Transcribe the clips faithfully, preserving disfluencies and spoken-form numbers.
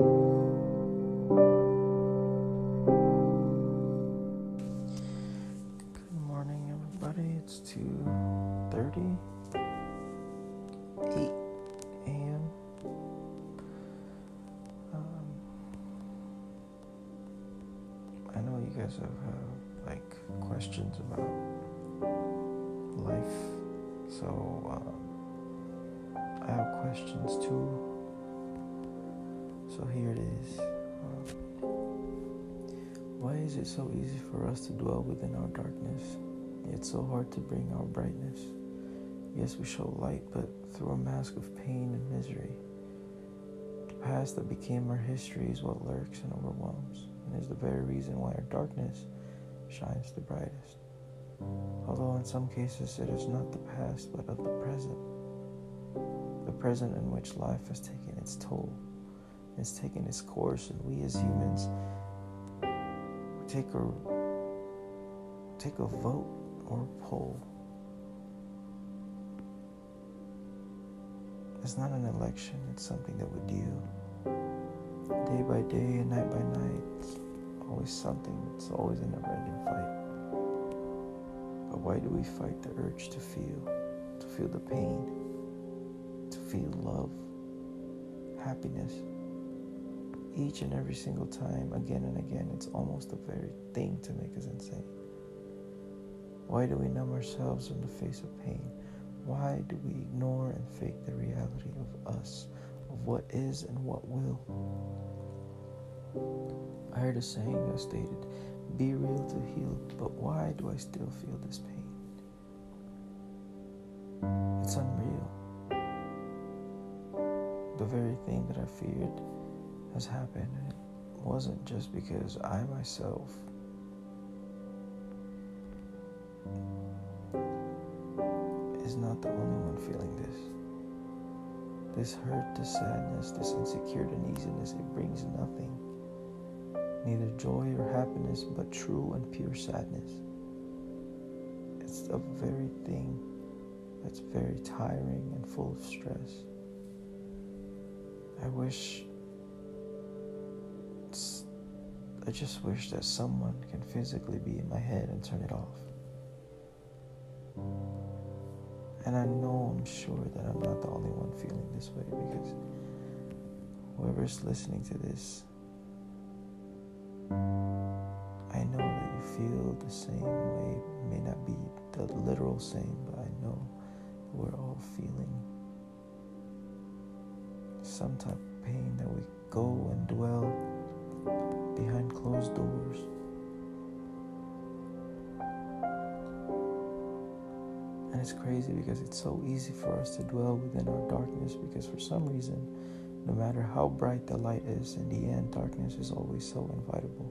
Good morning, everybody. It's two thirty, eight a.m. Um, I know you guys have uh, like questions about life, so um, I have questions too. So here it is. Um, why is it so easy for us to dwell within our darkness, yet so hard to bring our brightness? Yes, we show light, but through a mask of pain and misery. The past that became our history is what lurks and overwhelms, and is the very reason why our darkness shines the brightest. Although in some cases it is not the past, but of the present. The present in which life has taken its toll. It's taken its course, and we as humans take a take a vote or a poll. It's not an election, it's something that we do day by day and night by night. It's always something, it's always a never-ending fight. But why do we fight the urge to feel, to feel the pain, to feel love, happiness? Each and every single time, again and again, it's almost the very thing to make us insane. Why do we numb ourselves in the face of pain? Why do we ignore and fake the reality of us, of what is and what will? I heard a saying that stated, "Be real to heal," but why do I still feel this pain? It's unreal. The very thing that I feared has happened, and it wasn't just because I myself is not the only one feeling this. This hurt, this sadness, this insecurity and uneasiness, it brings nothing, neither joy or happiness, but true and pure sadness. It's the very thing that's very tiring and full of stress. I wish I just wish that someone can physically be in my head and turn it off. And I know, I'm sure that I'm not the only one feeling this way, because whoever's listening to this, I know that you feel the same way. It may not be the literal same, but I know that we're all feeling some type of pain that we go and dwell behind closed doors. And it's crazy because it's so easy for us to dwell within our darkness, because for some reason, no matter how bright the light is, in the end, darkness is always so invitable.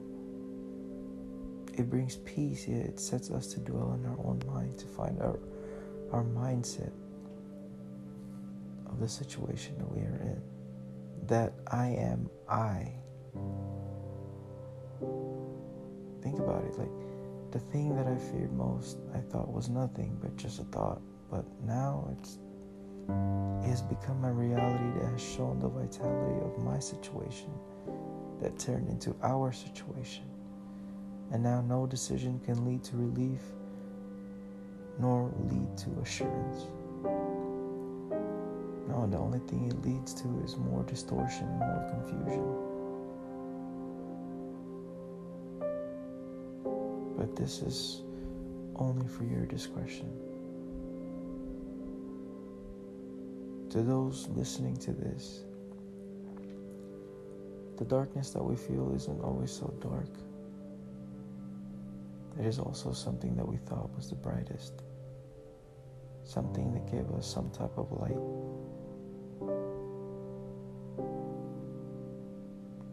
It brings peace, yet it sets us to dwell in our own mind, to find our, our mindset of the situation that we are in. That I am I. Think about it, like the thing that I feared most, I thought was nothing but just a thought, but now it's it has become a reality that has shown the vitality of my situation that turned into our situation. And now no decision can lead to relief nor lead to assurance. No, the only thing it leads to is more distortion, more confusion. But this is only for your discretion. To those listening to this, the darkness that we feel isn't always so dark. It is also something that we thought was the brightest, something that gave us some type of light.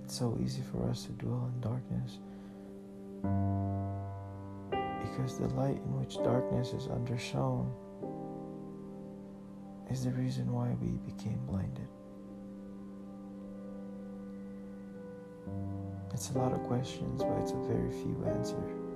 It's so easy for us to dwell in darkness, because the light in which darkness is undershone is the reason why we became blinded. It's a lot of questions, but it's a very few answers.